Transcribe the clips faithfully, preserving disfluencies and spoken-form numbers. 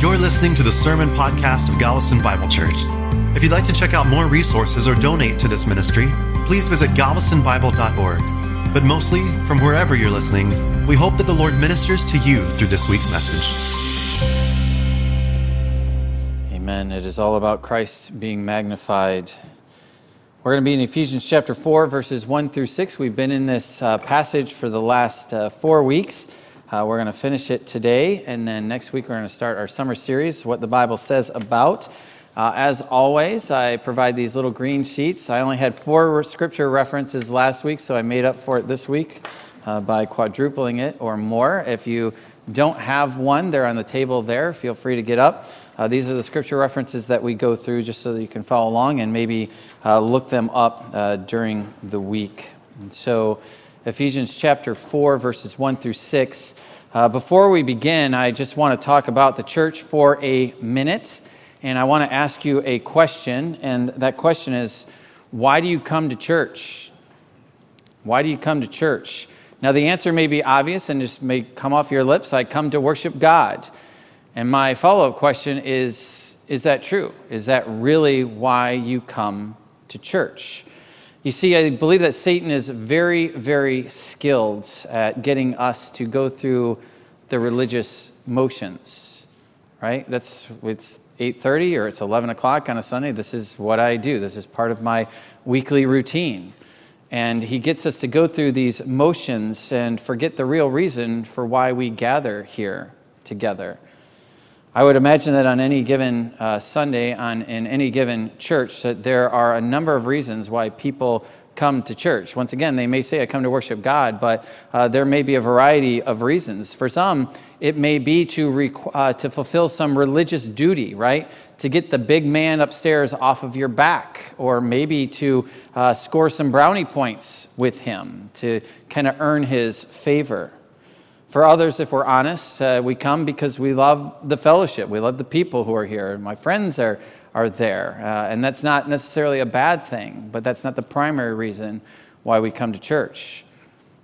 You're listening to the sermon podcast of Galveston Bible Church. If you'd like to check out more resources or donate to this ministry, please visit galveston bible dot org. But mostly, from wherever you're listening, we hope that the Lord ministers to you through this week's message. Amen. It is all about Christ being magnified. We're going to be in Ephesians chapter four, verses one through six. We've been in this uh, passage for the last uh, four weeks. Uh, we're going to finish it today, and then next week we're going to start our summer series, What the Bible Says About. Uh, as always, I provide these little green sheets. I only had four scripture references last week, so I made up for it this week uh, by quadrupling it or more. If you don't have one, they're on the table there. Feel free to get up. Uh, these are the scripture references that we go through just so that you can follow along and maybe uh, look them up uh, during the week. And so Ephesians chapter four, verses one through six. Uh, before we begin, I just want to talk about the church for a minute. And I want to ask you a question. And that question is, why do you come to church? Why do you come to church? Now, the answer may be obvious and just may come off your lips. I come to worship God. And my follow-up question is, is that true? Is that really why you come to church? You see, I believe that Satan is very, very skilled at getting us to go through the religious motions, right? That's it's eight thirty or it's eleven o'clock on a Sunday. This is what I do. This is part of my weekly routine. And he gets us to go through these motions and forget the real reason for why we gather here together. I would imagine that on any given uh, Sunday, on in any given church, that there are a number of reasons why people come to church. Once again, they may say, I come to worship God, but uh, there may be a variety of reasons. For some, it may be to requ- uh, to fulfill some religious duty, right? To get the big man upstairs off of your back, or maybe to uh, score some brownie points with him, to kind of earn his favor. For others, if we're honest, uh, we come because we love the fellowship. We love the people who are here. My friends are, are there. Uh, and that's not necessarily a bad thing, but that's not the primary reason why we come to church.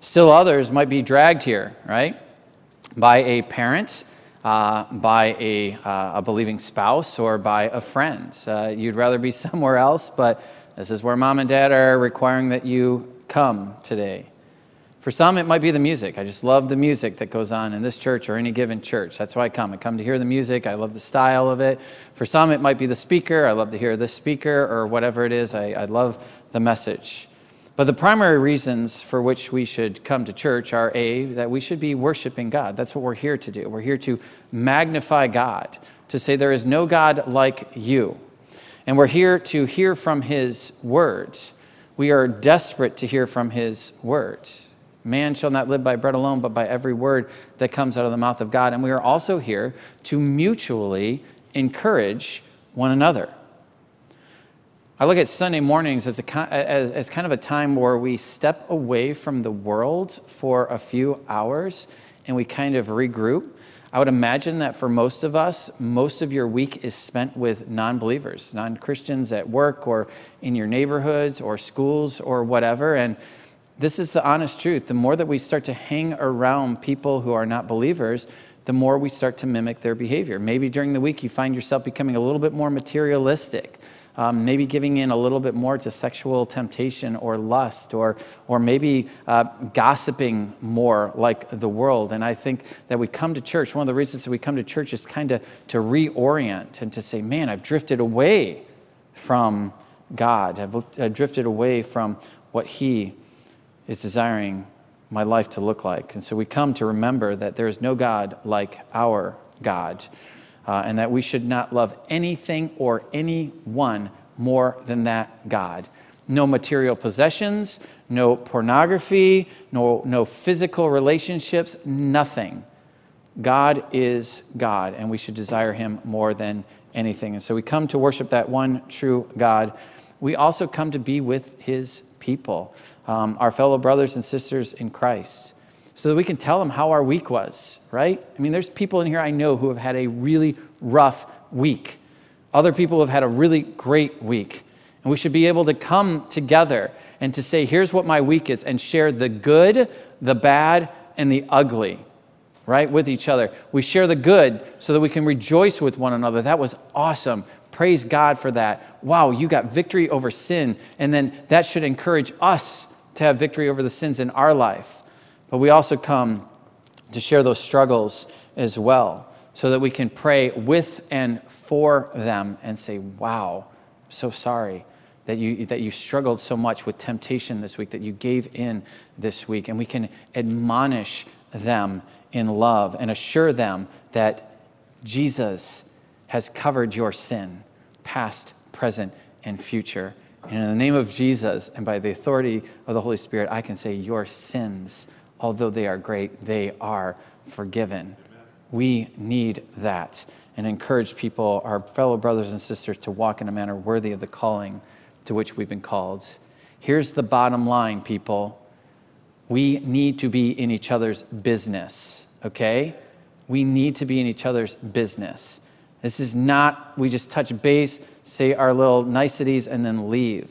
Still others might be dragged here, right? By a parent, uh, by a, uh, a believing spouse, or by a friend. Uh, you'd rather be somewhere else, but this is where mom and dad are requiring that you come today. For some, it might be the music. I just love the music that goes on in this church or any given church. That's why I come. I come to hear the music. I love the style of it. For some, it might be the speaker. I love to hear this speaker or whatever it is. I, I love the message. But the primary reasons for which we should come to church are, A, that we should be worshiping God. That's what we're here to do. We're here to magnify God, to say there is no God like you. And we're here to hear from his word. We are desperate to hear from his word. Man shall not live by bread alone, but by every word that comes out of the mouth of God. And we are also here to mutually encourage one another. I look at Sunday mornings as, a, as, as kind of a time where we step away from the world for a few hours and we kind of regroup. I would imagine that for most of us, most of your week is spent with non-believers, non-Christians at work or in your neighborhoods or schools or whatever. And this is the honest truth. The more that we start to hang around people who are not believers, the more we start to mimic their behavior. Maybe during the week you find yourself becoming a little bit more materialistic, um, maybe giving in a little bit more to sexual temptation or lust, or or maybe uh, gossiping more like the world. And I think that we come to church, one of the reasons that we come to church is kind of to reorient and to say, man, I've drifted away from God. I've, I've drifted away from what he is desiring my life to look like. And so we come to remember that there is no God like our God, uh, and that we should not love anything or anyone more than that God. No material possessions, no pornography, no, no physical relationships, nothing. God is God, and we should desire him more than anything. And so we come to worship that one true God. We also come to be with his people, Um, our fellow brothers and sisters in Christ, so that we can tell them how our week was, right? I mean, there's people in here I know who have had a really rough week. Other people have had a really great week. And we should be able to come together and to say, here's what my week is, and share the good, the bad, and the ugly. right, with each other. We share the good so that we can rejoice with one another. That was awesome. Praise God for that. Wow, you got victory over sin. And then that should encourage us to have victory over the sins in our life. But we also come to share those struggles as well so that we can pray with and for them and say, wow, I'm so sorry that you that you struggled so much with temptation this week, that you gave in this week. And we can admonish them in love and assure them that Jesus has covered your sin, past, present, and future. And in the name of Jesus and by the authority of the Holy Spirit, I can say your sins, although they are great, they are forgiven. Amen. We need that and encourage people, our fellow brothers and sisters, to walk in a manner worthy of the calling to which we've been called. Here's the bottom line, people. We need to be in each other's business, okay? We need to be in each other's business. This is not, we just touch base, say our little niceties, and then leave.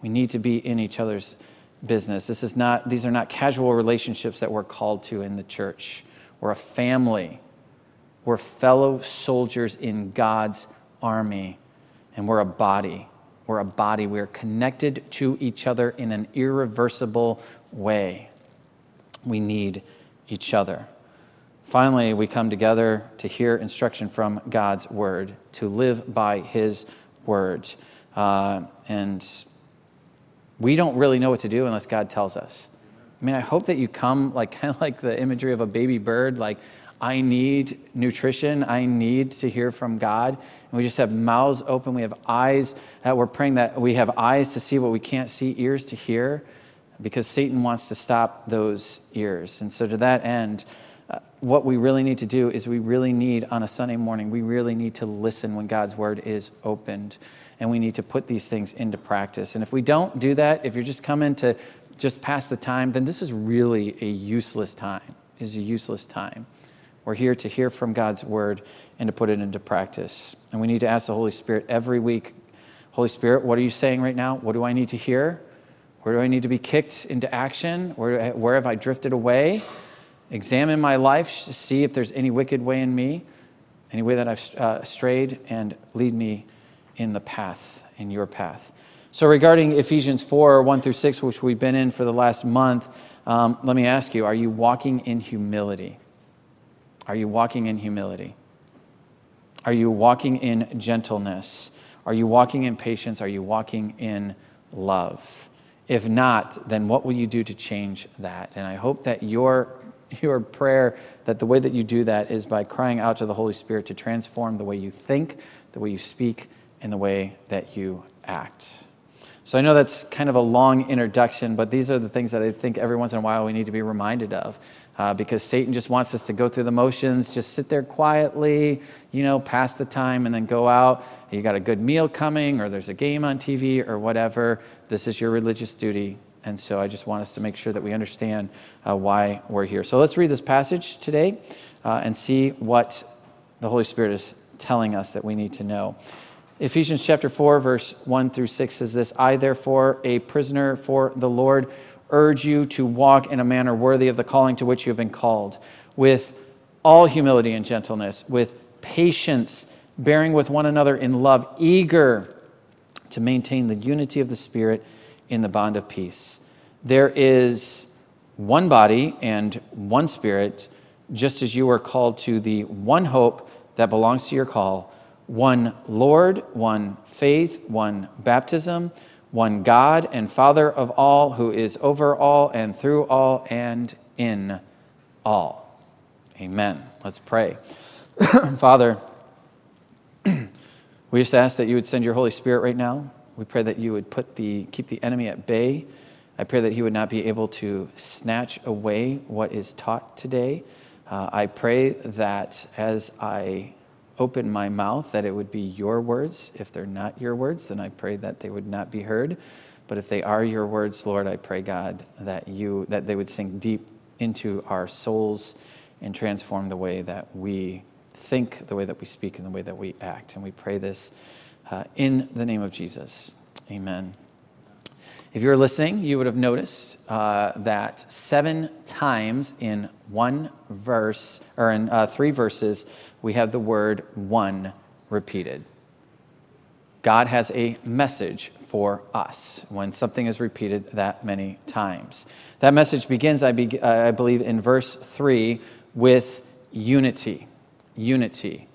We need to be in each other's business. This is not, these are not casual relationships that we're called to in the church. We're a family. We're fellow soldiers in God's army, and we're a body. We're a body. We are connected to each other in an irreversible way. We need each other. Finally, we come together to hear instruction from God's word, to live by his word. Uh, and we don't really know what to do unless God tells us. I mean, I hope that you come like kind of like the imagery of a baby bird, like, I need nutrition. I need to hear from God. And we just have mouths open. We have eyes. That we're praying that we have eyes to see what we can't see, ears to hear, because Satan wants to stop those ears. And so to that end, uh, what we really need to do is we really need, on a Sunday morning, we really need to listen when God's word is opened. And we need to put these things into practice. And if we don't do that, if you're just coming to just pass the time, then this is really a useless time. It is a useless time. We're here to hear from God's word and to put it into practice. And we need to ask the Holy Spirit every week, Holy Spirit, what are you saying right now? What do I need to hear? Where do I need to be kicked into action? Where, where have I drifted away? Examine my life to see if there's any wicked way in me, any way that I've uh, strayed, and lead me in the path, in your path. So regarding Ephesians four, one through six, which we've been in for the last month, um, let me ask you, are you walking in humility? Are you walking in humility? Are you walking in gentleness? Are you walking in patience? Are you walking in love? If not, then what will you do to change that? And I hope that your, your prayer, that the way that you do that is by crying out to the Holy Spirit to transform the way you think, the way you speak, and the way that you act. So I know that's kind of a long introduction, but these are the things that I think every once in a while we need to be reminded of, uh, because Satan just wants us to go through the motions, just sit there quietly, you know, pass the time, and then go out. You got a good meal coming, or there's a game on T V, or whatever. This is your religious duty, and so I just want us to make sure that we understand uh, why we're here. So let's read this passage today uh, and see what the Holy Spirit is telling us that we need to know. Ephesians chapter four, verse one through six says this, I, therefore, a prisoner for the Lord, urge you to walk in a manner worthy of the calling to which you have been called, with all humility and gentleness, with patience, bearing with one another in love, eager to maintain the unity of the Spirit in the bond of peace. There is one body and one Spirit, just as you were called to the one hope that belongs to your call, one Lord, one faith, one baptism, one God and Father of all, who is over all and through all and in all. Amen. Let's pray. Father, we just ask that you would send your Holy Spirit right now. We pray that you would put the keep the enemy at bay. I pray that he would not be able to snatch away what is taught today. Uh, I pray that as I open my mouth, that it would be your words. If they're not your words, then I pray that they would not be heard. But if they are your words, Lord, I pray, God, that you that they would sink deep into our souls and transform the way that we think, the way that we speak, and the way that we act. And we pray this uh, in the name of Jesus. Amen. If you were listening, you would have noticed uh, that seven times in one verse, or in uh, three verses, we have the word one repeated. God has a message for us when something is repeated that many times. That message begins, I, be, uh, I believe, in verse three with unity. Unity.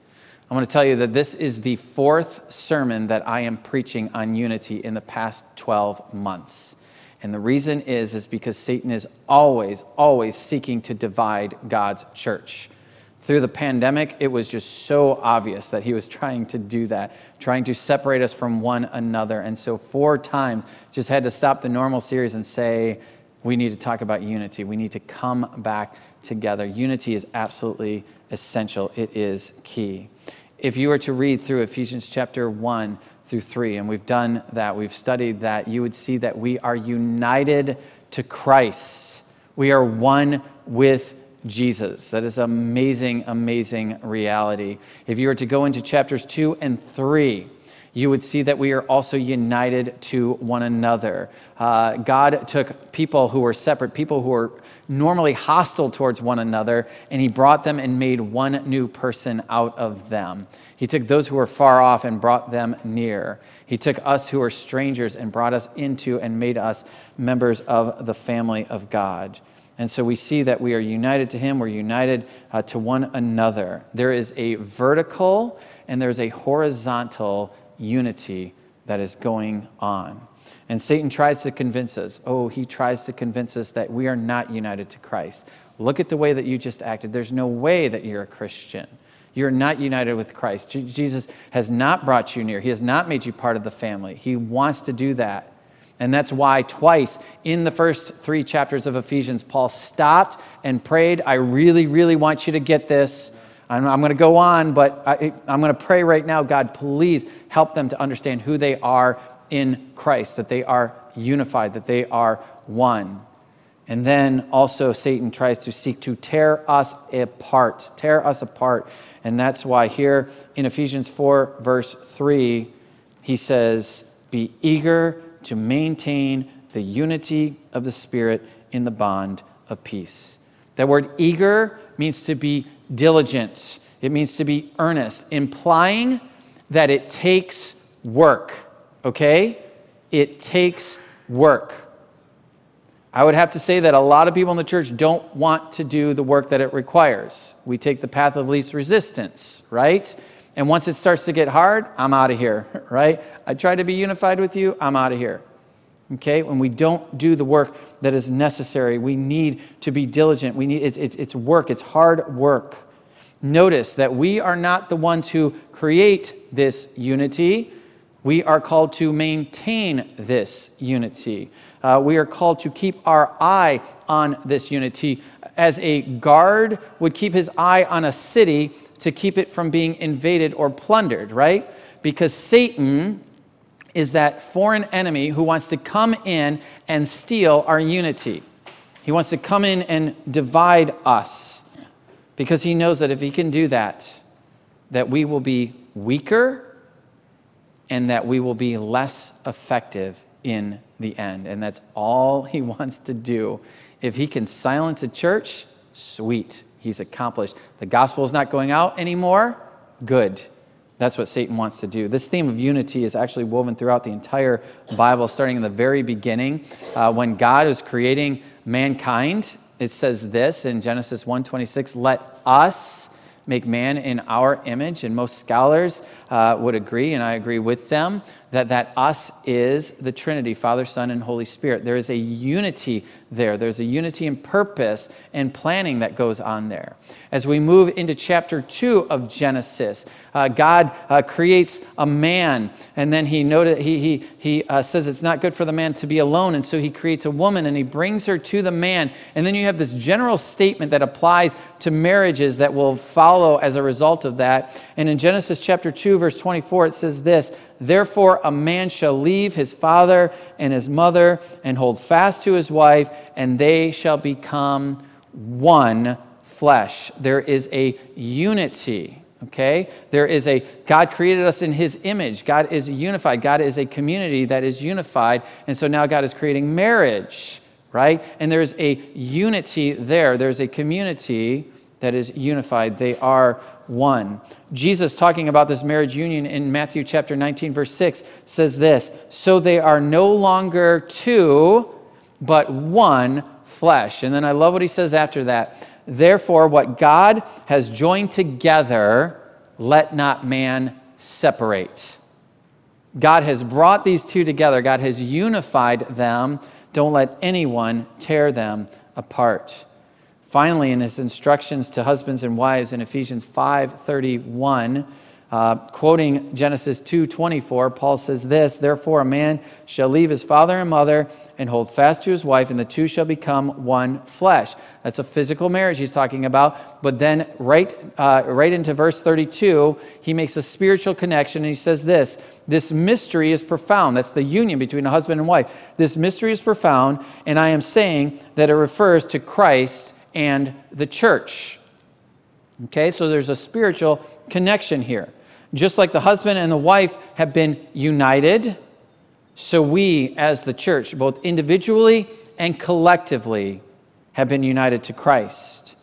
I want to tell you that this is the fourth sermon that I am preaching on unity in the past twelve months. And the reason is, is because Satan is always, always seeking to divide God's church. Through the pandemic, it was just so obvious that he was trying to do that, trying to separate us from one another. And so four times, just had to stop the normal series and say, we need to talk about unity. We need to come back together. Unity is absolutely essential. It is key. If you were to read through Ephesians chapter one through three, and we've done that, we've studied that, you would see that we are united to Christ. We are one with Jesus. That is amazing, amazing reality. If you were to go into chapters two and three, you would see that we are also united to one another. Uh, God took people who were separate, people who were normally hostile towards one another, and he brought them and made one new person out of them. He took those who were far off and brought them near. He took us who were strangers and brought us into and made us members of the family of God. And so we see that we are united to him, we're united uh, to one another. There is a vertical and there's a horizontal unity that is going on. And Satan tries to convince us, oh, he tries to convince us that we are not united to Christ. Look at the way that you just acted. There's no way that you're a Christian. You're not united with Christ. Je- Jesus has not brought you near. He has not made you part of the family. He wants to do that. And that's why twice in the first three chapters of Ephesians, Paul stopped and prayed, I really, really want you to get this. I'm, I'm going to go on, but I, I'm going to pray right now, God, please help them to understand who they are in Christ, that they are unified, that they are one. And then also Satan tries to seek to tear us apart, tear us apart. And that's why here in Ephesians four, verse three, he says, be eager to maintain the unity of the Spirit in the bond of peace. That word eager means to be diligent. It means to be earnest, implying that it takes work, okay? It takes work. I would have to say that a lot of people in the church don't want to do the work that it requires. We take the path of least resistance, right? And once it starts to get hard, I'm out of here, right? I try to be unified with you, I'm out of here. Okay? When we don't do the work that is necessary, we need to be diligent. We need it's, it's, it's work, it's hard work. Notice that we are not the ones who create this unity. We are called to maintain this unity. Uh, we are called to keep our eye on this unity as a guard would keep his eye on a city to keep it from being invaded or plundered, right? Because Satan is that foreign enemy who wants to come in and steal our unity. He wants to come in and divide us because he knows that if he can do that, that we will be weaker and that we will be less effective in the end. And that's all he wants to do. If he can silence a church, sweet. He's accomplished. The gospel is not going out anymore. Good. That's what Satan wants to do. This theme of unity is actually woven throughout the entire Bible, starting in the very beginning. Uh, when God is creating mankind, it says this in Genesis one twenty-six, let us make man in our image. And most scholars uh, would agree, and I agree with them, that that us is the Trinity, Father, Son, and Holy Spirit. There is a unity there. There's a unity in purpose and planning that goes on there. As we move into chapter two of Genesis, uh, God uh, creates a man, and then he noted, he he he uh, says it's not good for the man to be alone, and so he creates a woman, and he brings her to the man. And then you have this general statement that applies to marriages that will follow as a result of that. And in Genesis chapter two, verse twenty-four, it says this, therefore a man shall leave his father and his mother and hold fast to his wife, and they shall become one flesh. There is a unity Okay, there is a, God created us in his image. God is unified. God is a community that is unified. And so now God is creating marriage, right? And there's a unity there. There's a community that is unified. They are one. Jesus, talking about this marriage union in Matthew chapter nineteen, verse six, says this, so they are no longer two, but one flesh. And then I love what he says after that. Therefore, what God has joined together, let not man separate. God has brought these two together. God has unified them. Don't let anyone tear them apart. Finally, in his instructions to husbands and wives in Ephesians five thirty-one, uh, quoting Genesis two twenty-four, Paul says this, therefore a man shall leave his father and mother and hold fast to his wife, and the two shall become one flesh. That's a physical marriage he's talking about. But then right, uh, right into verse thirty-two, he makes a spiritual connection, and he says this, this mystery is profound. That's the union between a husband and wife. This mystery is profound, and I am saying that it refers to Christ and the church. Okay, so there's a spiritual connection here. Just like the husband and the wife have been united, so we as the church, both individually and collectively, have been united to Christ.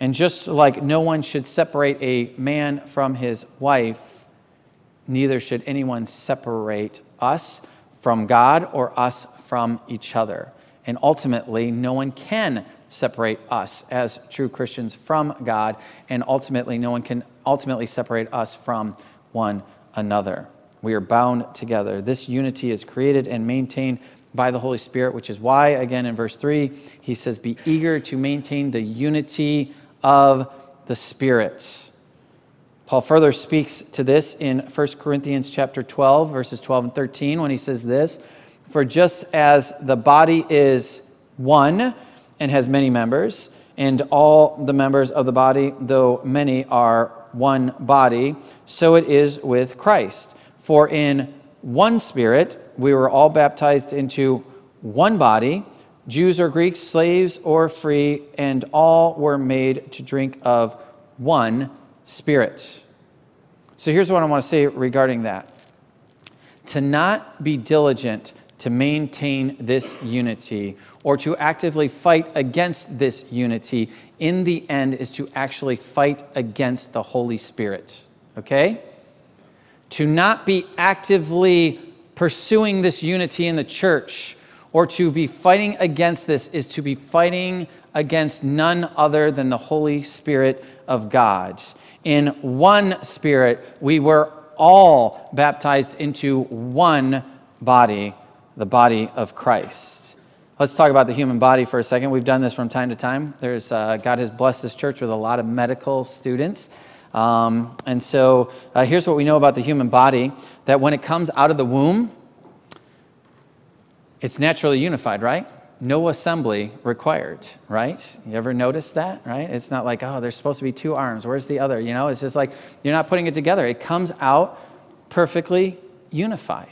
And just like no one should separate a man from his wife, neither should anyone separate us from God or us from each other. And ultimately, no one can separate us as true Christians from God, and ultimately no one can ultimately separate us from one another. We are bound together. This unity is created and maintained by the Holy Spirit, which is why, again, in verse three, he says, be eager to maintain the unity of the Spirit. Paul further speaks to this in First Corinthians chapter twelve, verses twelve and thirteen, when he says this, for just as the body is one, and has many members, and all the members of the body, though many, are one body, so it is with Christ. For in one Spirit we were all baptized into one body, Jews or Greeks, slaves or free, and all were made to drink of one Spirit. So here's what I want to say regarding that. To not be diligent to maintain this unity or to actively fight against this unity in the end is to actually fight against the Holy Spirit, okay? To not be actively pursuing this unity in the church or to be fighting against this is to be fighting against none other than the Holy Spirit of God. In one Spirit, we were all baptized into one body, the body of Christ. Let's talk about the human body for a second. We've done this from time to time. There's uh, God has blessed this church with a lot of medical students. Um, and so uh, here's what we know about the human body, that when it comes out of the womb, it's naturally unified, right? No assembly required, right? You ever notice that, right? It's not like, oh, there's supposed to be two arms. Where's the other? You know, it's just like you're not putting it together. It comes out perfectly unified.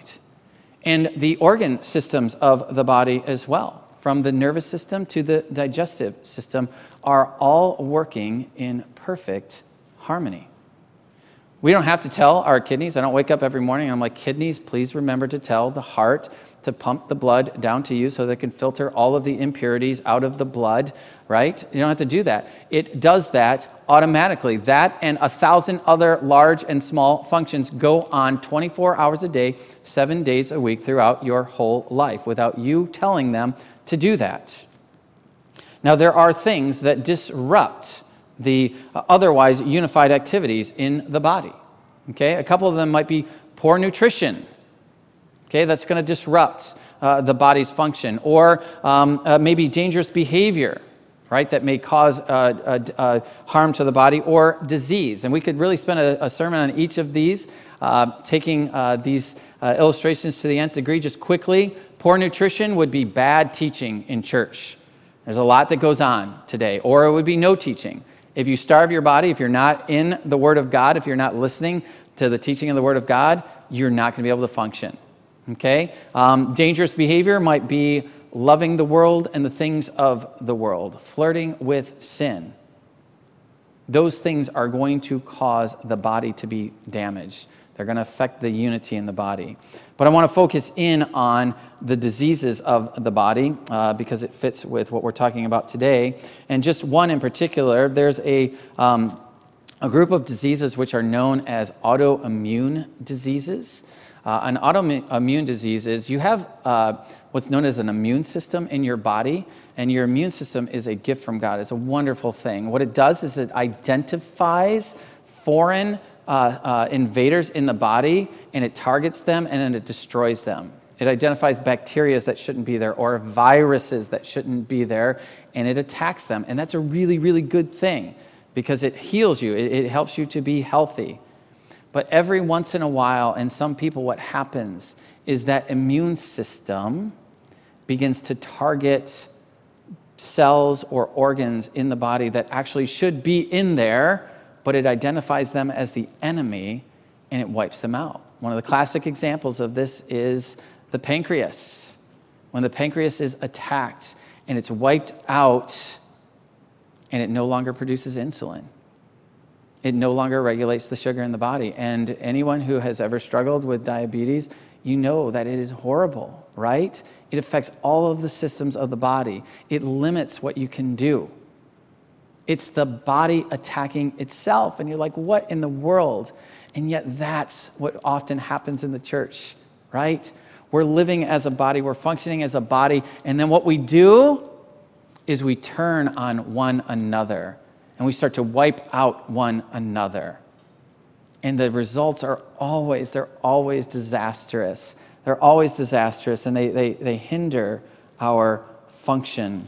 And the organ systems of the body as well, from the nervous system to the digestive system, are all working in perfect harmony. We don't have to tell our kidneys. I don't wake up every morning and I'm like, kidneys, please remember to tell the heart to pump the blood down to you so they can filter all of the impurities out of the blood, right? You don't have to do that. It does that automatically. That and a thousand other large and small functions go on twenty-four hours a day, seven days a week throughout your whole life without you telling them to do that. Now, there are things that disrupt the otherwise unified activities in the body, okay? A couple of them might be poor nutrition, okay? That's going to disrupt uh, the body's function, or um, uh, maybe dangerous behavior, right, that may cause uh, uh, uh, harm to the body, or disease. And we could really spend a, a sermon on each of these, uh, taking uh, these uh, illustrations to the nth degree just quickly. Poor nutrition would be bad teaching in church. There's a lot that goes on today, or it would be no teaching. If you starve your body, if you're not in the Word of God, if you're not listening to the teaching of the Word of God, you're not going to be able to function, okay? Um, dangerous behavior might be loving the world and the things of the world, flirting with sin, those things are going to cause the body to be damaged. They're going to affect the unity in the body. But I want to focus in on the diseases of the body uh, because it fits with what we're talking about today. And just one in particular, there's a um, a group of diseases which are known as autoimmune diseases. Uh, an autoimmune disease is you have uh, what's known as an immune system in your body, and your immune system is a gift from God. It's a wonderful thing. What it does is it identifies foreign Uh, uh, invaders in the body, and it targets them, and then it destroys them. It identifies bacteria that shouldn't be there or viruses that shouldn't be there, and it attacks them. And that's a really, really good thing because it heals you. It, it helps you to be healthy. But every once in a while, in some people, what happens is that immune system begins to target cells or organs in the body that actually should be in there, but it identifies them as the enemy, and it wipes them out. One of the classic examples of this is the pancreas. When the pancreas is attacked, and it's wiped out, and it no longer produces insulin. It no longer regulates the sugar in the body. And anyone who has ever struggled with diabetes, you know that it is horrible, right? It affects all of the systems of the body. It limits what you can do. It's the body attacking itself. And you're like, what in the world? And yet that's what often happens in the church, right? We're living as a body. We're functioning as a body. And then what we do is we turn on one another. And we start to wipe out one another. And the results are always, they're always disastrous. They're always disastrous. And they they, they hinder our function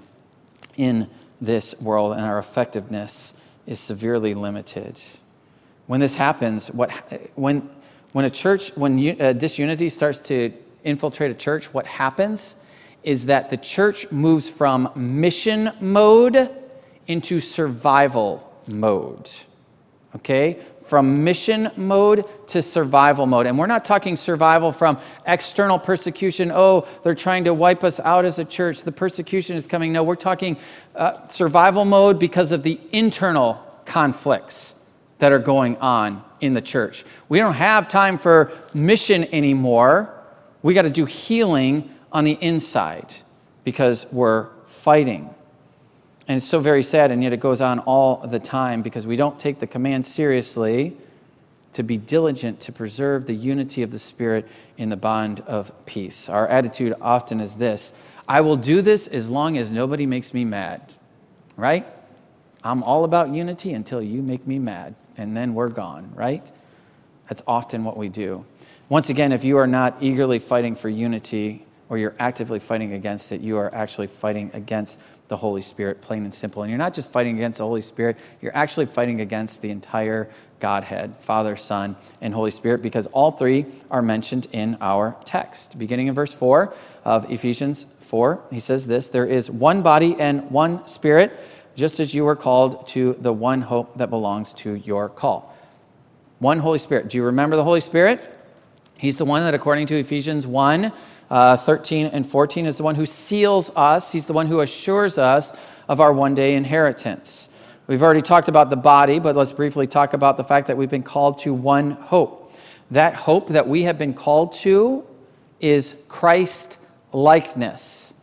in this world, and our effectiveness is severely limited. When this happens, what when when a church when you, uh, disunity starts to infiltrate a church, what happens is that the church moves from mission mode into survival mode. Okay? From mission mode to survival mode. And we're not talking survival from external persecution. Oh, they're trying to wipe us out as a church. The persecution is coming. No, we're talking uh, survival mode because of the internal conflicts that are going on in the church. We don't have time for mission anymore. We got to do healing on the inside because we're fighting. And it's so very sad, and yet it goes on all the time because we don't take the command seriously to be diligent to preserve the unity of the Spirit in the bond of peace. Our attitude often is this: I will do this as long as nobody makes me mad, right? I'm all about unity until you make me mad, and then we're gone, right? That's often what we do. Once again, if you are not eagerly fighting for unity or you're actively fighting against it, you are actually fighting against the Holy Spirit, plain and simple. And you're not just fighting against the Holy Spirit, you're actually fighting against the entire Godhead, Father, Son, and Holy Spirit, because all three are mentioned in our text. Beginning in verse four of Ephesians four, he says this: there is one body and one Spirit, just as you were called to the one hope that belongs to your call. One Holy Spirit. Do you remember the Holy Spirit? He's the one that, according to Ephesians one, Uh, thirteen and fourteen, is the one who seals us. He's the one who assures us of our one-day inheritance. We've already talked about the body, but let's briefly talk about the fact that we've been called to one hope. That hope that we have been called to is Christ-likeness.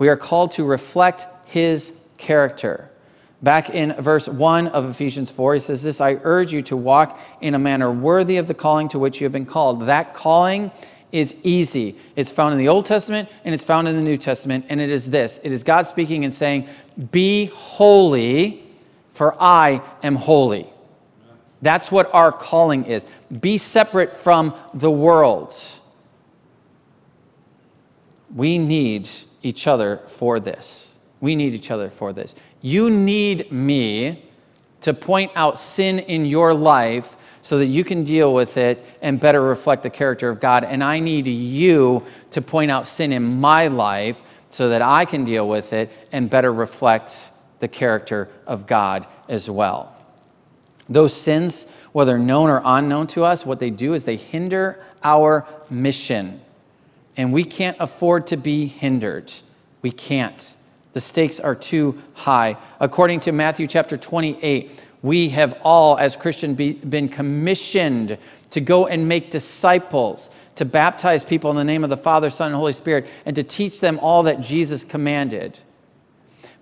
We are called to reflect his character. Back in verse one of Ephesians four, he says this: I urge you to walk in a manner worthy of the calling to which you have been called. That calling is easy. It's found in the Old Testament and it's found in the New Testament, and it is this. It is God speaking and saying, be holy, for I am holy. That's what our calling is. Be separate from the world. We need each other for this. We need each other for this. You need me to point out sin in your life so that you can deal with it and better reflect the character of God. And I need you to point out sin in my life so that I can deal with it and better reflect the character of God as well. Those sins, whether known or unknown to us, what they do is they hinder our mission. And we can't afford to be hindered. We can't. The stakes are too high. According to Matthew chapter twenty-eight, we have all, as Christians, be, been commissioned to go and make disciples, to baptize people in the name of the Father, Son, and Holy Spirit, and to teach them all that Jesus commanded.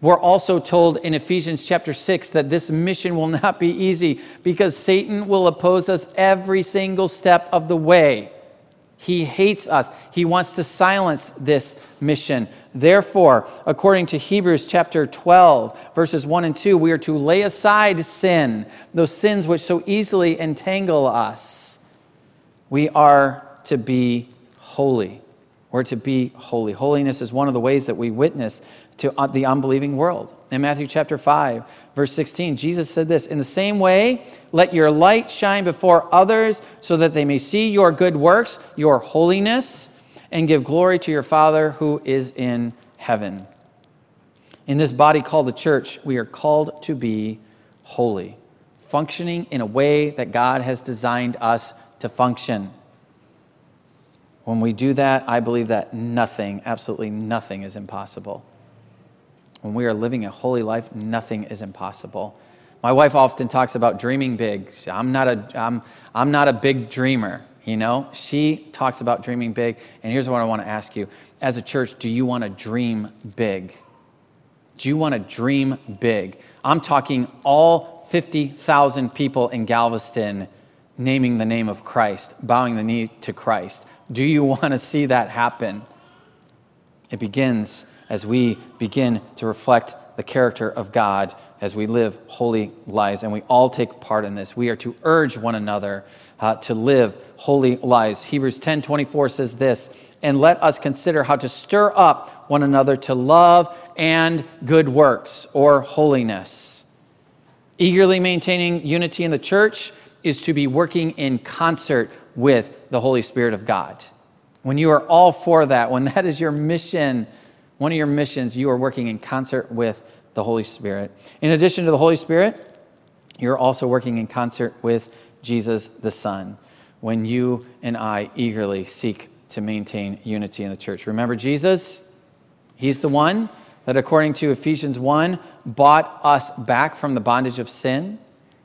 We're also told in Ephesians chapter six that this mission will not be easy because Satan will oppose us every single step of the way. He hates us. He wants to silence this mission. Therefore, according to Hebrews chapter twelve, verses one and two, we are to lay aside sin, those sins which so easily entangle us. We are to be holy. We're to be holy. Holiness is one of the ways that we witness to the unbelieving world. In Matthew chapter five, verse sixteen, Jesus said this, "In the same way, let your light shine before others so that they may see your good works, your holiness, and give glory to your Father who is in heaven." In this body called the church, we are called to be holy, functioning in a way that God has designed us to function. When we do that, I believe that nothing, absolutely nothing is impossible. When we are living a holy life, nothing is impossible. My wife often talks about dreaming big. I'm not a, I'm, I'm not a big dreamer, you know? She talks about dreaming big, and here's what I want to ask you. As a church, do you want to dream big? Do you want to dream big? I'm talking all fifty thousand people in Galveston naming the name of Christ, bowing the knee to Christ. Do you want to see that happen? It begins as we begin to reflect the character of God as we live holy lives, and we all take part in this. We are to urge one another uh, to live holy lives. Hebrews ten twenty-four says this, "And let us consider how to stir up one another to love and good works," or holiness. Eagerly maintaining unity in the church is to be working in concert with the Holy Spirit of God. When you are all for that, when that is your mission, one of your missions, you are working in concert with the Holy Spirit. In addition to the Holy Spirit, you're also working in concert with Jesus the Son when you and I eagerly seek to maintain unity in the church. Remember Jesus? He's the one that, according to Ephesians one, bought us back from the bondage of sin.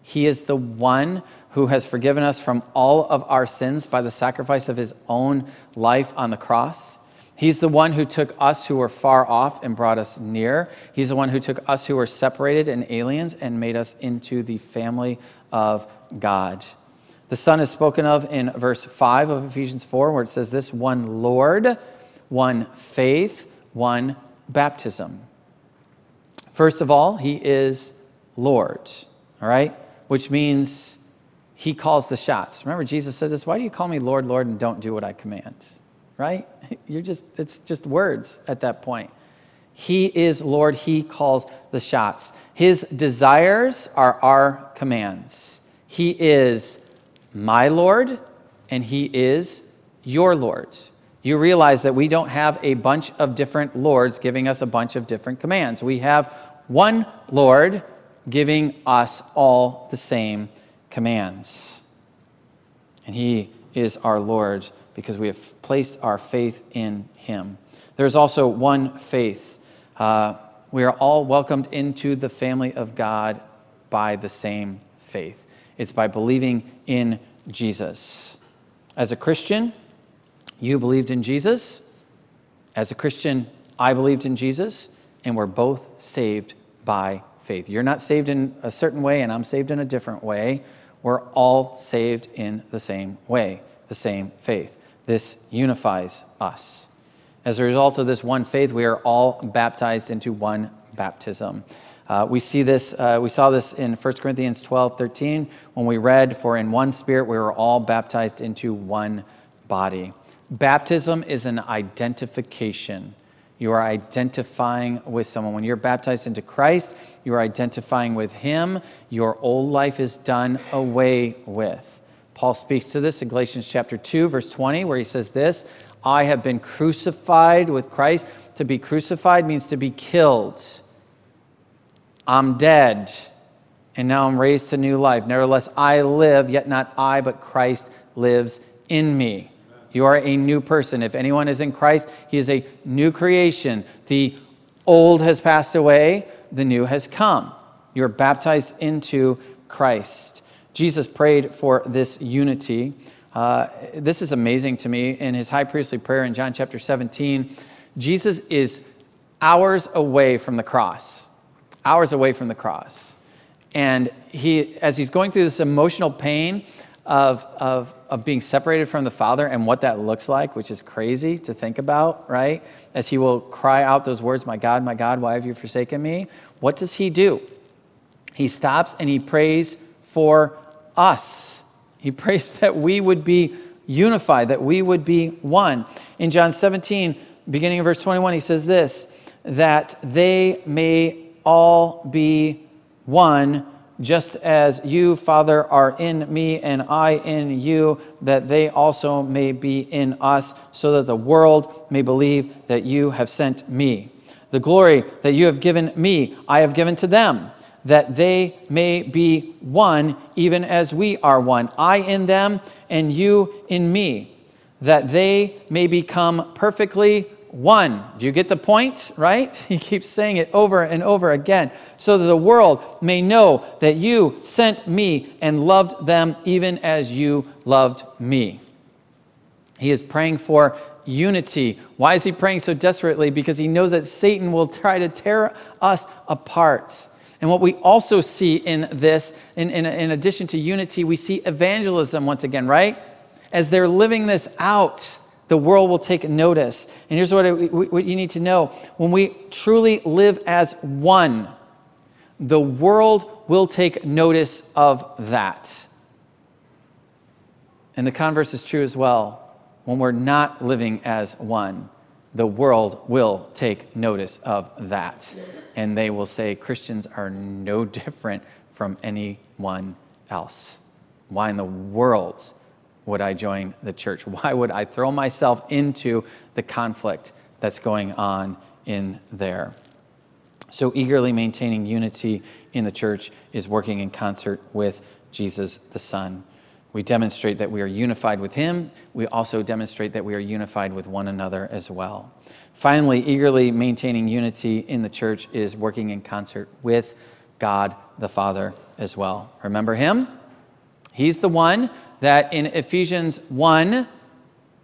He is the one who has forgiven us from all of our sins by the sacrifice of his own life on the cross. He's the one who took us who were far off and brought us near. He's the one who took us who were separated and aliens and made us into the family of God. The Son is spoken of in verse five of Ephesians four, where it says this, "One Lord, one faith, one baptism." First of all, he is Lord, all right? Which means he calls the shots. Remember, Jesus said this, "Why do you call me Lord, Lord, and don't do what I command?" Right? You're just, it's just words at that point. He is Lord. He calls the shots. His desires are our commands. He is my Lord and he is your Lord. You realize that we don't have a bunch of different lords giving us a bunch of different commands. We have one Lord giving us all the same commands. And he is our Lord, because we have placed our faith in him. There's also one faith. Uh, we are all welcomed into the family of God by the same faith. It's by believing in Jesus. As a Christian, you believed in Jesus. As a Christian, I believed in Jesus, and we're both saved by faith. You're not saved in a certain way, and I'm saved in a different way. We're all saved in the same way, the same faith. This unifies us. As a result of this one faith, we are all baptized into one baptism. Uh, we see this. Uh, we saw this in First Corinthians twelve thirteen when we read, "For in one spirit we were all baptized into one body." Baptism is an identification. You are identifying with someone. When you're baptized into Christ, you are identifying with him. Your old life is done away with. Paul speaks to this in Galatians chapter two, verse twenty, where he says this, "I have been crucified with Christ." To be crucified means to be killed. "I'm dead, and now I'm raised to new life. Nevertheless, I live, yet not I, but Christ lives in me." You are a new person. If anyone is in Christ, he is a new creation. The old has passed away, the new has come. You're baptized into Christ. Jesus prayed for this unity. Uh, this is amazing to me. In his high priestly prayer in John chapter seventeen, Jesus is hours away from the cross, hours away from the cross. And he, as he's going through this emotional pain of, of, of being separated from the Father and what that looks like, which is crazy to think about, right? As he will cry out those words, "My God, my God, why have you forsaken me?" What does he do? He stops and he prays for us. He prays that we would be unified, that we would be one. In John seventeen, beginning in verse twenty-one, he says this, that they may all be one, just as you, Father, are in me and I in you, that they also may be in us, so that the world may believe that you have sent me. The glory that you have given me, I have given to them, that they may be one, even as we are one. I in them and you in me, that they may become perfectly one. Do you get the point, right? He keeps saying it over and over again. So that the world may know that you sent me and loved them even as you loved me. He is praying for unity. Why is he praying so desperately? Because he knows that Satan will try to tear us apart. And what we also see in this, in, in, in addition to unity, we see evangelism once again, right? As they're living this out, the world will take notice. And here's what, I, what you need to know. When we truly live as one, the world will take notice of that. And the converse is true as well. When we're not living as one, the world will take notice of that. And they will say, Christians are no different from anyone else. Why in the world would I join the church? Why would I throw myself into the conflict that's going on in there? So eagerly maintaining unity in the church is working in concert with Jesus the Son. We demonstrate that we are unified with him. We also demonstrate that we are unified with one another as well. Finally, eagerly maintaining unity in the church is working in concert with God the Father as well. Remember him? He's the one that in Ephesians one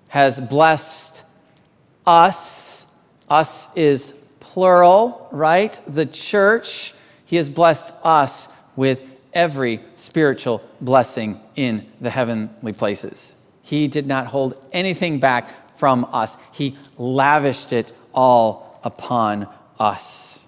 has blessed us. Us is plural, right? The church. He has blessed us with every spiritual blessing in the heavenly places. He did not hold anything back from us. He lavished it all upon us.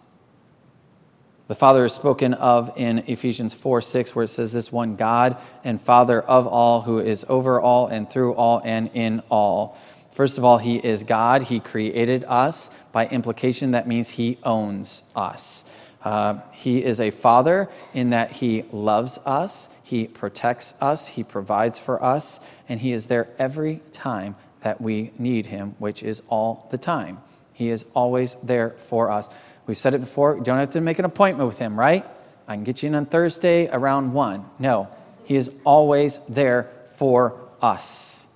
The Father is spoken of in Ephesians four six, where it says this, one God and Father of all, who is over all and through all and in all. First of all, he is God. He created us. By implication, that means he owns us. Uh, he is a father in that he loves us, he protects us, he provides for us, and he is there every time that we need him, which is all the time. He is always there for us. We've said it before, you don't have to make an appointment with him, right? I can get you in on Thursday around one. No, he is always there for us.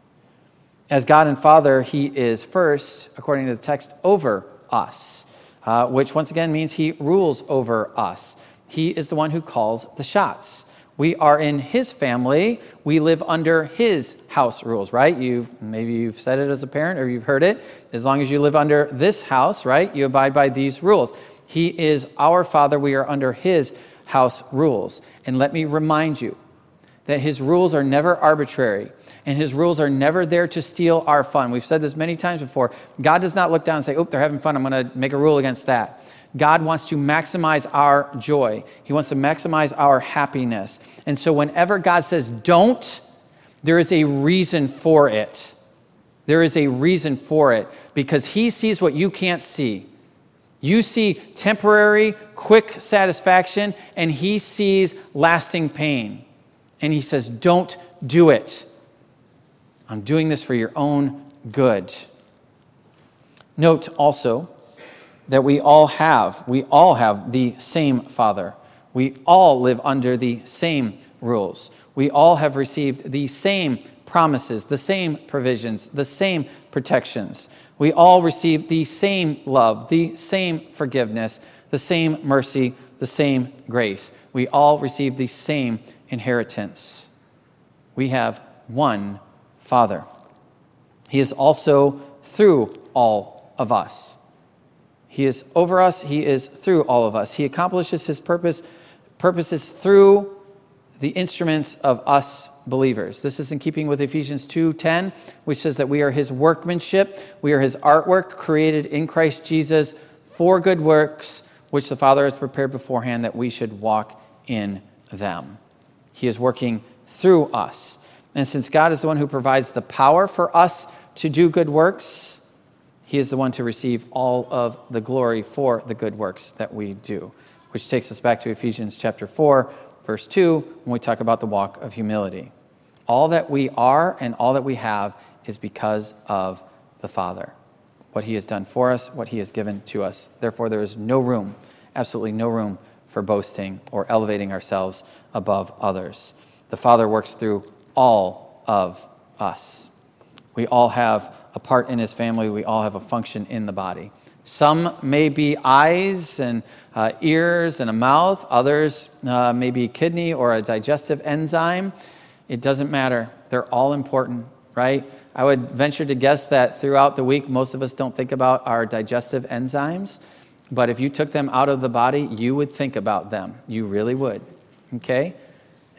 As God and Father, he is first, according to the text, over us, uh, which once again means he rules over us. He is the one who calls the shots. We are in his family. We live under his house rules, right? You've maybe you've said it as a parent or you've heard it. As long as you live under this house, right, you abide by these rules. He is our Father. We are under his house rules. And let me remind you that his rules are never arbitrary, and his rules are never there to steal our fun. We've said this many times before. God does not look down and say, oh, they're having fun, I'm going to make a rule against that. God wants to maximize our joy. He wants to maximize our happiness. And so whenever God says don't, there is a reason for it. There is a reason for it because he sees what you can't see. You see temporary, quick satisfaction, and he sees lasting pain. And he says, don't do it. I'm doing this for your own good. Note also that we all have, we all have the same Father. We all live under the same rules. We all have received the same promises, the same provisions, the same protections. We all receive the same love, the same forgiveness, the same mercy, the same grace. We all receive the same inheritance. We have one Father. He is also through all of us. He is over us. He is through all of us. He accomplishes his purpose, purposes through the instruments of us believers. This is in keeping with Ephesians two ten, which says that we are his workmanship. We are his artwork created in Christ Jesus for good works, which the Father has prepared beforehand that we should walk in them. He is working through us. And since God is the one who provides the power for us to do good works, he is the one to receive all of the glory for the good works that we do, which takes us back to Ephesians chapter four, verse two, when we talk about the walk of humility. All that we are and all that we have is because of the Father. What he has done for us, what he has given to us. Therefore, there is no room, absolutely no room for boasting or elevating ourselves above others. The Father works through all of us. We all have a part in his family. We all have a function in the body. Some may be eyes and uh, ears and a mouth. Others uh, may be kidney or a digestive enzyme. It doesn't matter. They're all important, right? I would venture to guess that throughout the week, most of us don't think about our digestive enzymes. But if you took them out of the body, you would think about them. You really would, okay?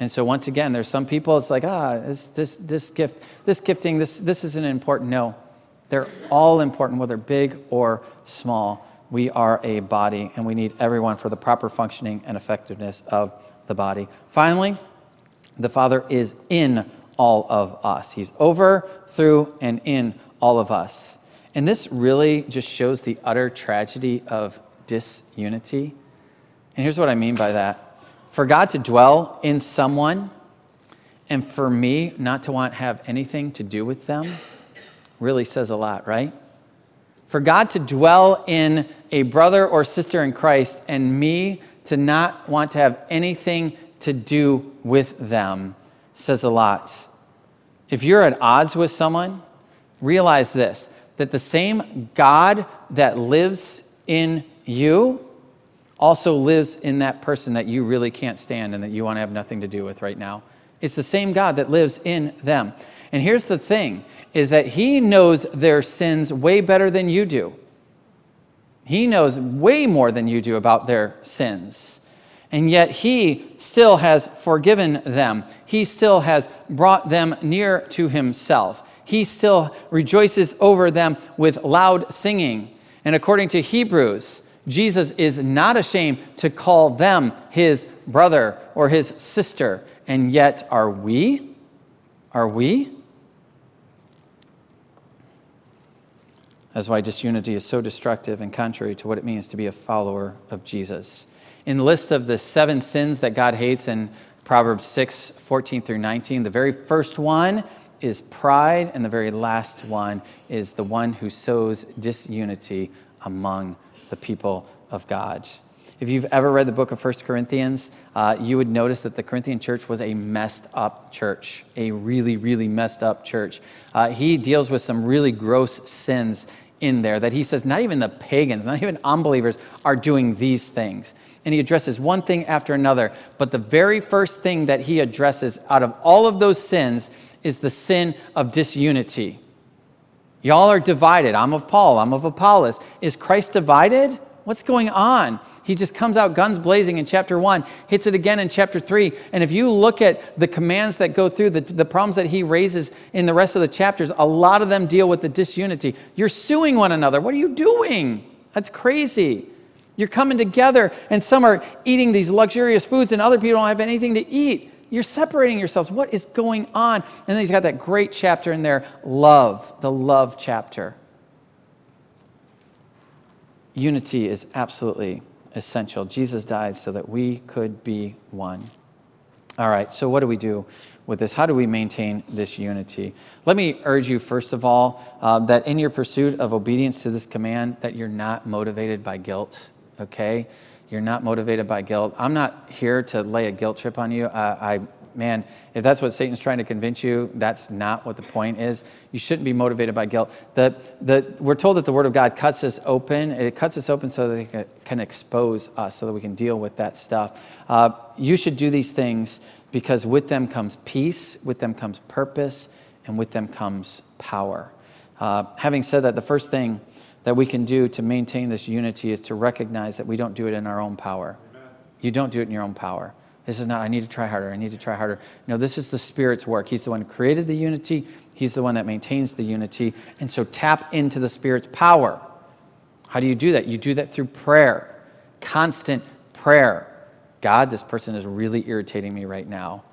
And so once again, there's some people, it's like, ah, this this, this gift, this gifting, this this isn't important. No. They're all important, whether big or small. We are a body, and we need everyone for the proper functioning and effectiveness of the body. Finally, the Father is in all of us. He's over, through, and in all of us. And this really just shows the utter tragedy of disunity. And here's what I mean by that. For God to dwell in someone, and for me not to want to have anything to do with them, really says a lot, right? For God to dwell in a brother or sister in Christ and me to not want to have anything to do with them says a lot. If you're at odds with someone, realize this, that the same God that lives in you also lives in that person that you really can't stand and that you want to have nothing to do with right now. It's the same God that lives in them. And here's the thing, is that he knows their sins way better than you do. He knows way more than you do about their sins. And yet he still has forgiven them. He still has brought them near to himself. He still rejoices over them with loud singing. And according to Hebrews, Jesus is not ashamed to call them his brother or his sister. And yet, are we? Are we? That's why disunity is so destructive and contrary to what it means to be a follower of Jesus. In the list of the seven sins that God hates in Proverbs six, fourteen through nineteen, the very first one is pride, and the very last one is the one who sows disunity among the people of God. If you've ever read the book of First Corinthians, uh, you would notice that the Corinthian church was a messed up church, a really, really messed up church. Uh, he deals with some really gross sins in there that he says not even the pagans, not even unbelievers are doing these things. And he addresses one thing after another. But the very first thing that he addresses out of all of those sins is the sin of disunity. Y'all are divided. I'm of Paul. I'm of Apollos. Is Christ divided? What's going on? He just comes out guns blazing in chapter one, hits it again in chapter three. And if you look at the commands that go through, the, the problems that he raises in the rest of the chapters, a lot of them deal with the disunity. You're suing one another. What are you doing? That's crazy. You're coming together, and some are eating these luxurious foods, and other people don't have anything to eat. You're separating yourselves. What is going on? And then he's got that great chapter in there, love, the love chapter. Unity is absolutely essential. Jesus died so that we could be one. All right, so what do we do with this? How do we maintain this unity? Let me urge you, first of all, uh, that in your pursuit of obedience to this command, that you're not motivated by guilt, okay? You're not motivated by guilt. I'm not here to lay a guilt trip on you. I, I man, if that's what Satan's trying to convince you, that's not what the point is. You shouldn't be motivated by guilt. The, the, we're told that the Word of God cuts us open. It cuts us open so that it can expose us, so that we can deal with that stuff. Uh, you should do these things because with them comes peace, with them comes purpose, and with them comes power. Uh, having said that, the first thing that we can do to maintain this unity is to recognize that we don't do it in our own power. Amen. You don't do it in your own power. This is not, I need to try harder, I need to try harder. No, this is the Spirit's work. He's the one who created the unity. He's the one that maintains the unity. And so tap into the Spirit's power. How do you do that? You do that through prayer, constant prayer. God, this person is really irritating me right now.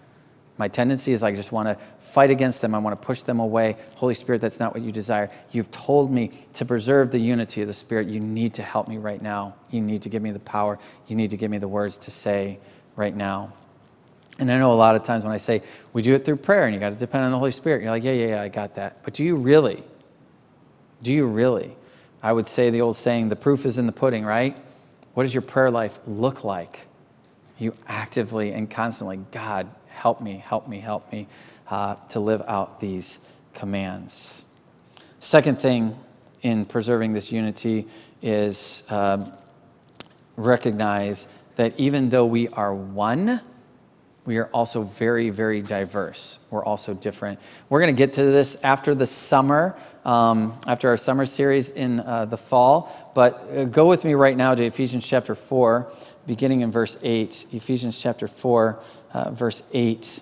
My tendency is I just want to fight against them. I want to push them away. Holy Spirit, that's not what you desire. You've told me to preserve the unity of the Spirit. You need to help me right now. You need to give me the power. You need to give me the words to say right now. And I know a lot of times when I say, we do it through prayer and you got to depend on the Holy Spirit. You're like, yeah, yeah, yeah, I got that. But do you really? Do you really? I would say the old saying, the proof is in the pudding, right? What does your prayer life look like? You actively and constantly, God, help me, help me, help me uh, to live out these commands. Second thing in preserving this unity is uh, recognize that even though we are one, we are also very, very diverse. We're also different. We're going to get to this after the summer, um, after our summer series in uh, the fall. But uh, go with me right now to Ephesians chapter four, beginning in verse eight. Ephesians chapter four, uh, verse eight.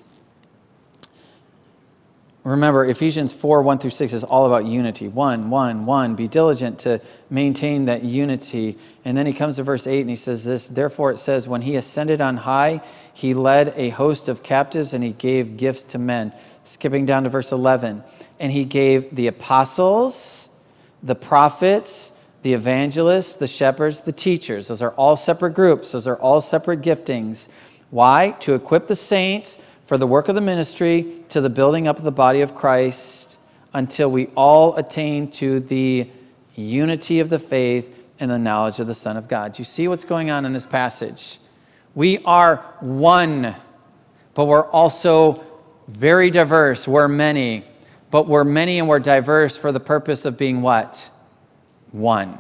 Remember, Ephesians four, one through six is all about unity. One, one, one. Be diligent to maintain that unity. And then he comes to verse eight and he says this, therefore it says, when he ascended on high, he led a host of captives and he gave gifts to men. Skipping down to verse eleven. And he gave the apostles, the prophets, the evangelists, the shepherds, the teachers. Those are all separate groups. Those are all separate giftings. Why? To equip the saints for the work of the ministry, to the building up of the body of Christ, until we all attain to the unity of the faith and the knowledge of the Son of God. Do you see what's going on in this passage? We are one, but we're also very diverse. We're many, but we're many and we're diverse for the purpose of being what? One,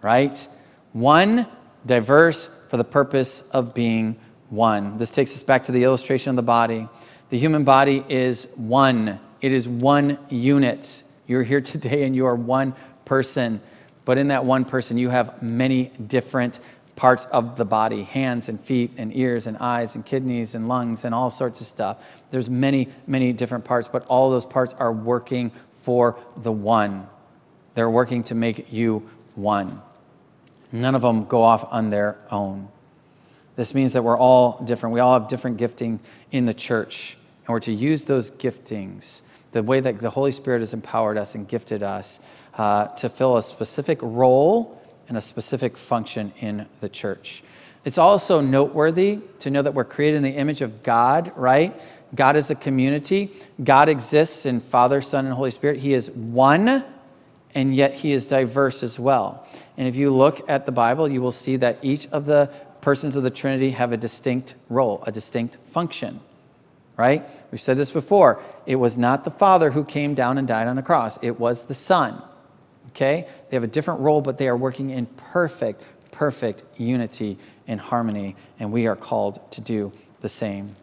right? One, diverse for the purpose of being one. This takes us back to the illustration of the body. The human body is one. It is one unit. You're here today and you are one person. But in that one person, you have many different parts of the body, hands and feet and ears and eyes and kidneys and lungs and all sorts of stuff. There's many, many different parts, but all those parts are working for the one. They're working to make you one. None of them go off on their own. This means that we're all different. We all have different gifting in the church, and we're to use those giftings, the way that the Holy Spirit has empowered us and gifted us uh, to fill a specific role and a specific function in the church. It's also noteworthy to know that we're created in the image of God, right? God is a community. God exists in Father, Son, and Holy Spirit. He is one, and yet he is diverse as well. And if you look at the Bible, you will see that each of the persons of the Trinity have a distinct role, a distinct function, right? We've said this before. It was not the Father who came down and died on the cross. It was the Son, okay? They have a different role, but they are working in perfect, perfect unity and harmony, and we are called to do the same.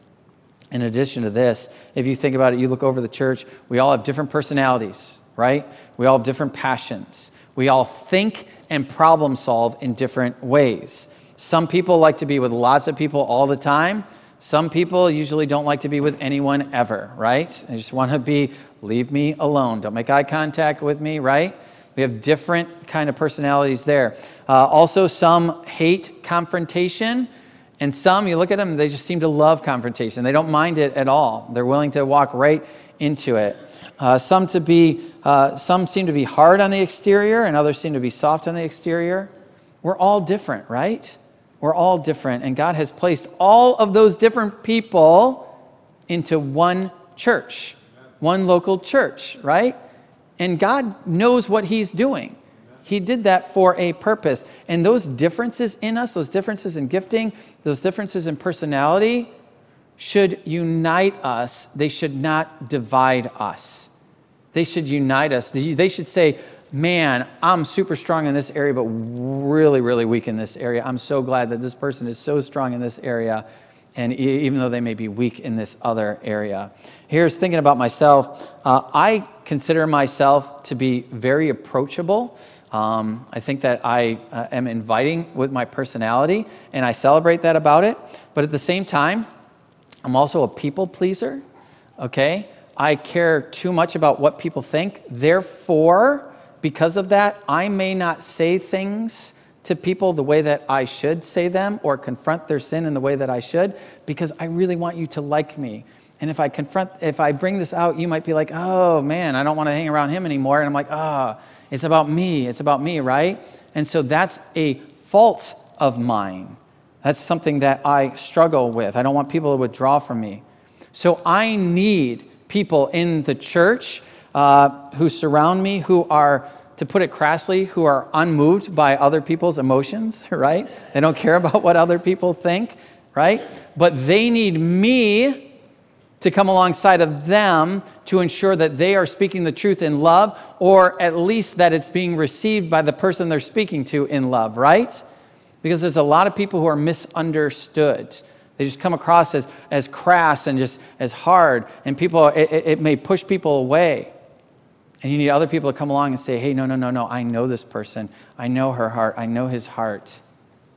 In addition to this, if you think about it, you look over the church, we all have different personalities, right? We all have different passions. We all think and problem solve in different ways. Some people like to be with lots of people all the time. Some people usually don't like to be with anyone ever, right? They just want to be, leave me alone. Don't make eye contact with me, right? We have different kind of personalities there. Uh, also, some hate confrontation. And some, you look at them, they just seem to love confrontation. They don't mind it at all. They're willing to walk right into it. Uh, some to be, uh, some seem to be hard on the exterior, and others seem to be soft on the exterior. We're all different, right? We're all different, and God has placed all of those different people into one church, one local church, right? And God knows what he's doing. He did that for a purpose. And those differences in us, those differences in gifting, those differences in personality should unite us. They should not divide us. They should unite us. They should say, man, I'm super strong in this area, but really, really weak in this area. I'm so glad that this person is so strong in this area, and even though they may be weak in this other area. Here's thinking about myself. Uh, I consider myself to be very approachable. Um, I think that I uh, am inviting with my personality, and I celebrate that about it. But at the same time, I'm also a people pleaser, okay? I care too much about what people think. Therefore, because of that, I may not say things to people the way that I should say them, or confront their sin in the way that I should, because I really want you to like me. And if I confront, if I bring this out, you might be like, oh man, I don't want to hang around him anymore. And I'm like, ah, oh, it's about me. It's about me, right? And so that's a fault of mine. That's something that I struggle with. I don't want people to withdraw from me. So I need people in the church uh, who surround me, who are, to put it crassly, who are unmoved by other people's emotions, right? They don't care about what other people think, right? But they need me to come alongside of them to ensure that they are speaking the truth in love, or at least that it's being received by the person they're speaking to in love, right? Because there's a lot of people who are misunderstood. They just come across as, as crass and just as hard, and people, it, it may push people away. And you need other people to come along and say, hey, no, no, no, no, I know this person. I know her heart. I know his heart.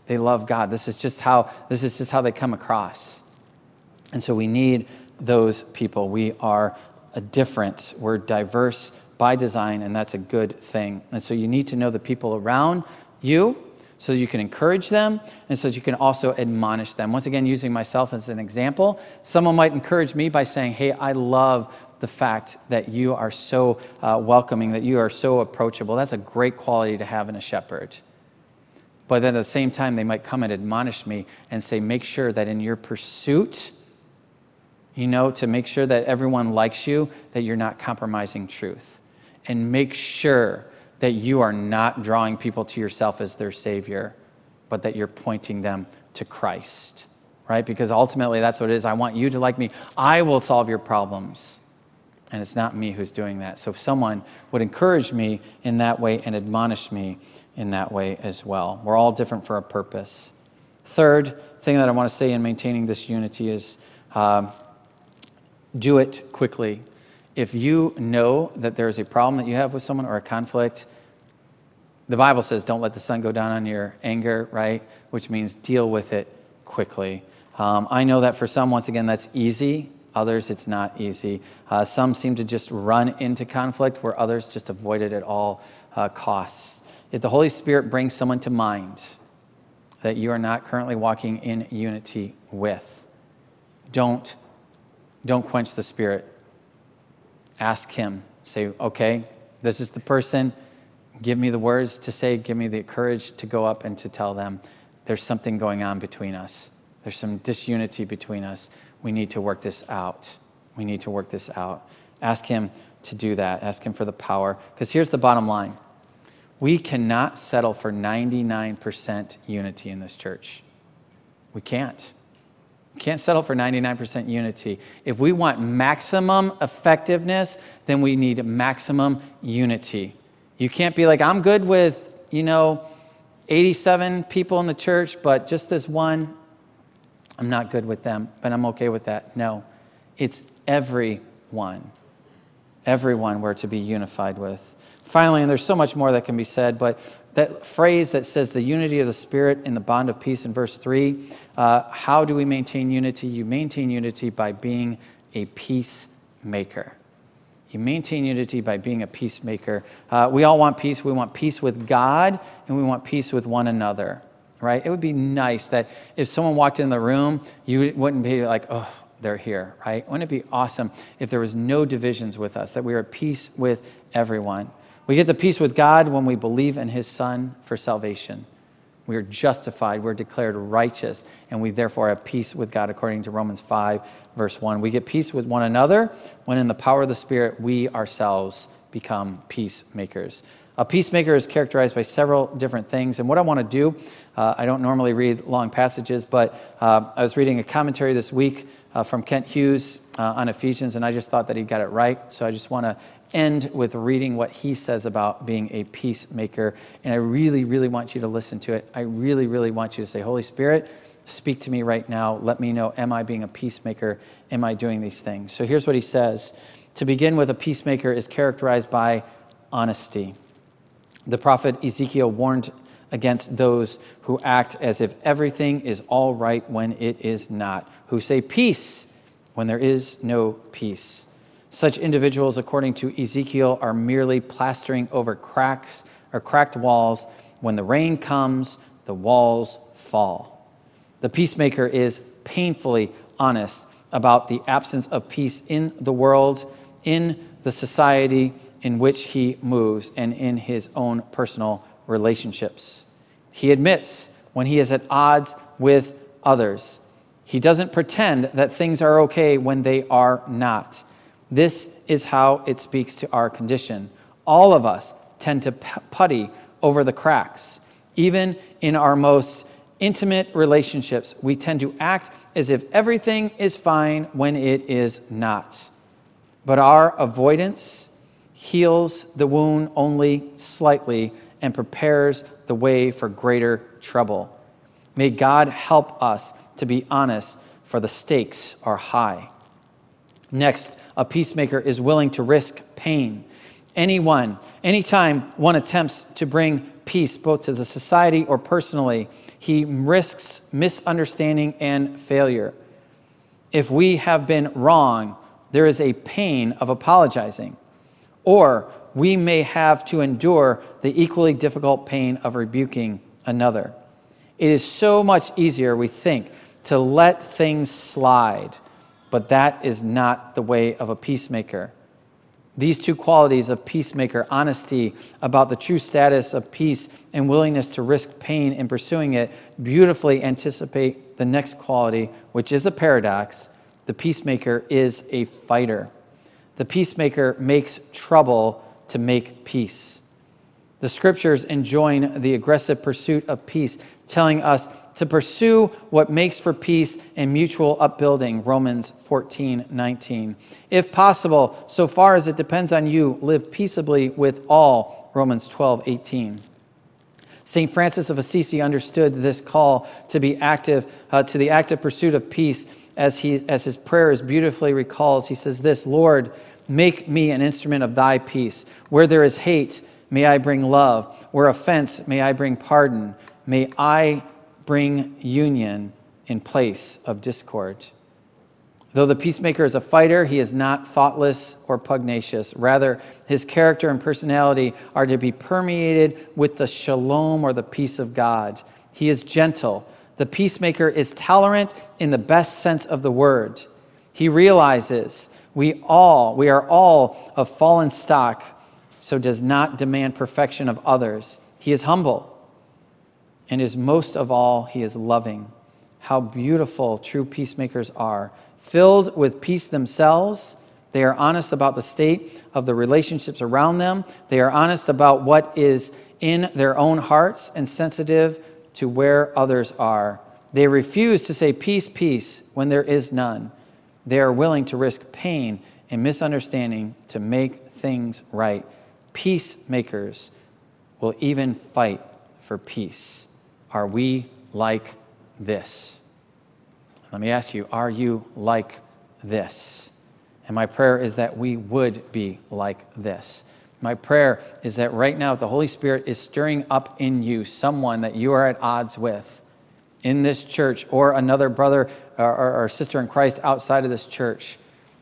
They love God. This is just how, this is just how they come across. And so we need those people. We are different. We're diverse by design, and that's a good thing. And so you need to know the people around you, so you can encourage them, and so you can also admonish them. Once again, using myself as an example, someone might encourage me by saying, hey, I love the fact that you are so uh, welcoming, that you are so approachable. That's a great quality to have in a shepherd. But then at the same time, they might come and admonish me and say, make sure that in your pursuit, you know, to make sure that everyone likes you, that you're not compromising truth. And make sure that you are not drawing people to yourself as their savior, but that you're pointing them to Christ, right? Because ultimately that's what it is. I want you to like me. I will solve your problems. And it's not me who's doing that. So someone would encourage me in that way and admonish me in that way as well. We're all different for a purpose. Third thing that I want to say in maintaining this unity is uh, do it quickly. If you know that there is a problem that you have with someone or a conflict, the Bible says don't let the sun go down on your anger, right? Which means deal with it quickly. Um, I know that for some, once again, that's easy. Others, it's not easy. Uh, some seem to just run into conflict, where others just avoid it at all uh, costs. If the Holy Spirit brings someone to mind that you are not currently walking in unity with, don't, don't quench the Spirit. Ask him, say, okay, this is the person. Give me the words to say. Give me the courage to go up and to tell them there's something going on between us. There's some disunity between us. We need to work this out. We need to work this out. Ask him to do that. Ask him for the power. Because here's the bottom line. We cannot settle for ninety-nine percent unity in this church. We can't. Can't settle for ninety-nine percent unity. If we want maximum effectiveness, then we need maximum unity. You can't be like, I'm good with, you know, eighty-seven people in the church, but just this one, I'm not good with them, but I'm okay with that. No, it's everyone. Everyone we're to be unified with. Finally, and there's so much more that can be said, but that phrase that says the unity of the Spirit in the bond of peace in verse three, uh, how do we maintain unity? You maintain unity by being a peacemaker. You maintain unity by being a peacemaker. Uh, we all want peace. We want peace with God, and we want peace with one another, right? It would be nice that if someone walked in the room, you wouldn't be like, oh, they're here, right? Wouldn't it be awesome if there was no divisions with us, that we were at peace with everyone? We get the peace with God when we believe in his Son for salvation. We are justified, we're declared righteous, and we therefore have peace with God according to Romans five, verse one. We get peace with one another when in the power of the Spirit we ourselves become peacemakers. A peacemaker is characterized by several different things. And what I want to do, uh, I don't normally read long passages, but uh, I was reading a commentary this week uh, from Kent Hughes uh, on Ephesians, and I just thought that he got it right. So I just want to end with reading what he says about being a peacemaker. And I really, really want you to listen to it. I really, really want you to say, Holy Spirit, speak to me right now. Let me know, am I being a peacemaker? Am I doing these things? So here's what he says. To begin with, a peacemaker is characterized by honesty. The prophet Ezekiel warned against those who act as if everything is all right when it is not, who say peace when there is no peace. Such individuals, according to Ezekiel, are merely plastering over cracks or cracked walls. When the rain comes, the walls fall. The peacemaker is painfully honest about the absence of peace in the world, in the society in which he moves, and in his own personal relationships. He admits when he is at odds with others. He doesn't pretend that things are okay when they are not. This is how it speaks to our condition. All of us tend to putty over the cracks. Even in our most intimate relationships, we tend to act as if everything is fine when it is not. But our avoidance heals the wound only slightly and prepares the way for greater trouble. May God help us to be honest, for the stakes are high. Next, a peacemaker is willing to risk pain. Anyone, anytime one attempts to bring peace, both to the society or personally, he risks misunderstanding and failure. If we have been wrong, there is a pain of apologizing, or we may have to endure the equally difficult pain of rebuking another. It is so much easier, we think, to let things slide. But that is not the way of a peacemaker. These two qualities of peacemaker, honesty about the true status of peace and willingness to risk pain in pursuing it, beautifully anticipate the next quality, which is a paradox. The peacemaker is a fighter. The peacemaker makes trouble to make peace. The scriptures enjoin the aggressive pursuit of peace, telling us to pursue what makes for peace and mutual upbuilding, Romans fourteen nineteen. If possible, so far as it depends on you, live peaceably with all, Romans twelve eighteen. Saint Francis of Assisi understood this call to be active, uh, to the active pursuit of peace, as he, as his prayers beautifully recalls. He says this, Lord, make me an instrument of thy peace. Where there is hate, may I bring love. Where offense, may I bring pardon. May I bring union in place of discord. Though the peacemaker is a fighter, he is not thoughtless or pugnacious. Rather, his character and personality are to be permeated with the shalom or the peace of God. He is gentle. The peacemaker is tolerant in the best sense of the word. He realizes we all, we are all of fallen stock, so does not demand perfection of others. He is humble, and is most of all, he is loving. How beautiful true peacemakers are. Filled with peace themselves, they are honest about the state of the relationships around them. They are honest about what is in their own hearts and sensitive to where others are. They refuse to say peace, peace when there is none. They are willing to risk pain and misunderstanding to make things right. Peacemakers will even fight for peace. Are we like this? Let me ask you, are you like this? And my prayer is that we would be like this. My prayer is that right now, if the Holy Spirit is stirring up in you someone that you are at odds with in this church, or another brother or, or sister in Christ outside of this church,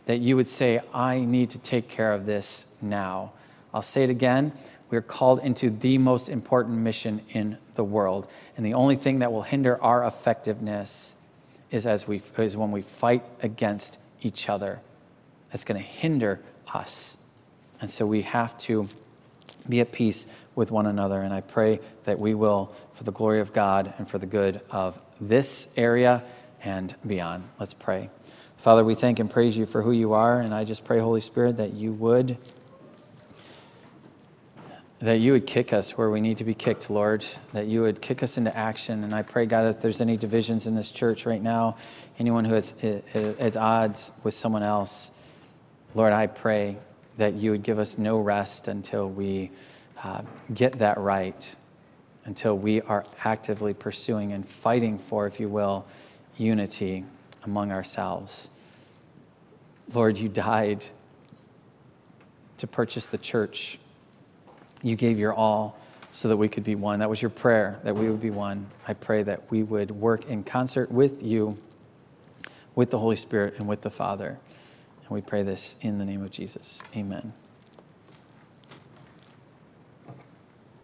that you would say, I need to take care of this now. I'll say it again. We are called into the most important mission in the world. And the only thing that will hinder our effectiveness is as we is when we fight against each other. That's going to hinder us. And so we have to be at peace with one another. And I pray that we will, for the glory of God and for the good of this area and beyond. Let's pray. Father, we thank and praise you for who you are. And I just pray, Holy Spirit, that you would that you would kick us where we need to be kicked, Lord, that you would kick us into action. And I pray, God, if there's any divisions in this church right now, anyone who is at odds with someone else, Lord, I pray that you would give us no rest until we uh, get that right, until we are actively pursuing and fighting for, if you will, unity among ourselves. Lord, you died to purchase the church. You gave your all so that we could be one. That was your prayer, that we would be one. I pray that we would work in concert with you, with the Holy Spirit, and with the Father. And we pray this in the name of Jesus. Amen.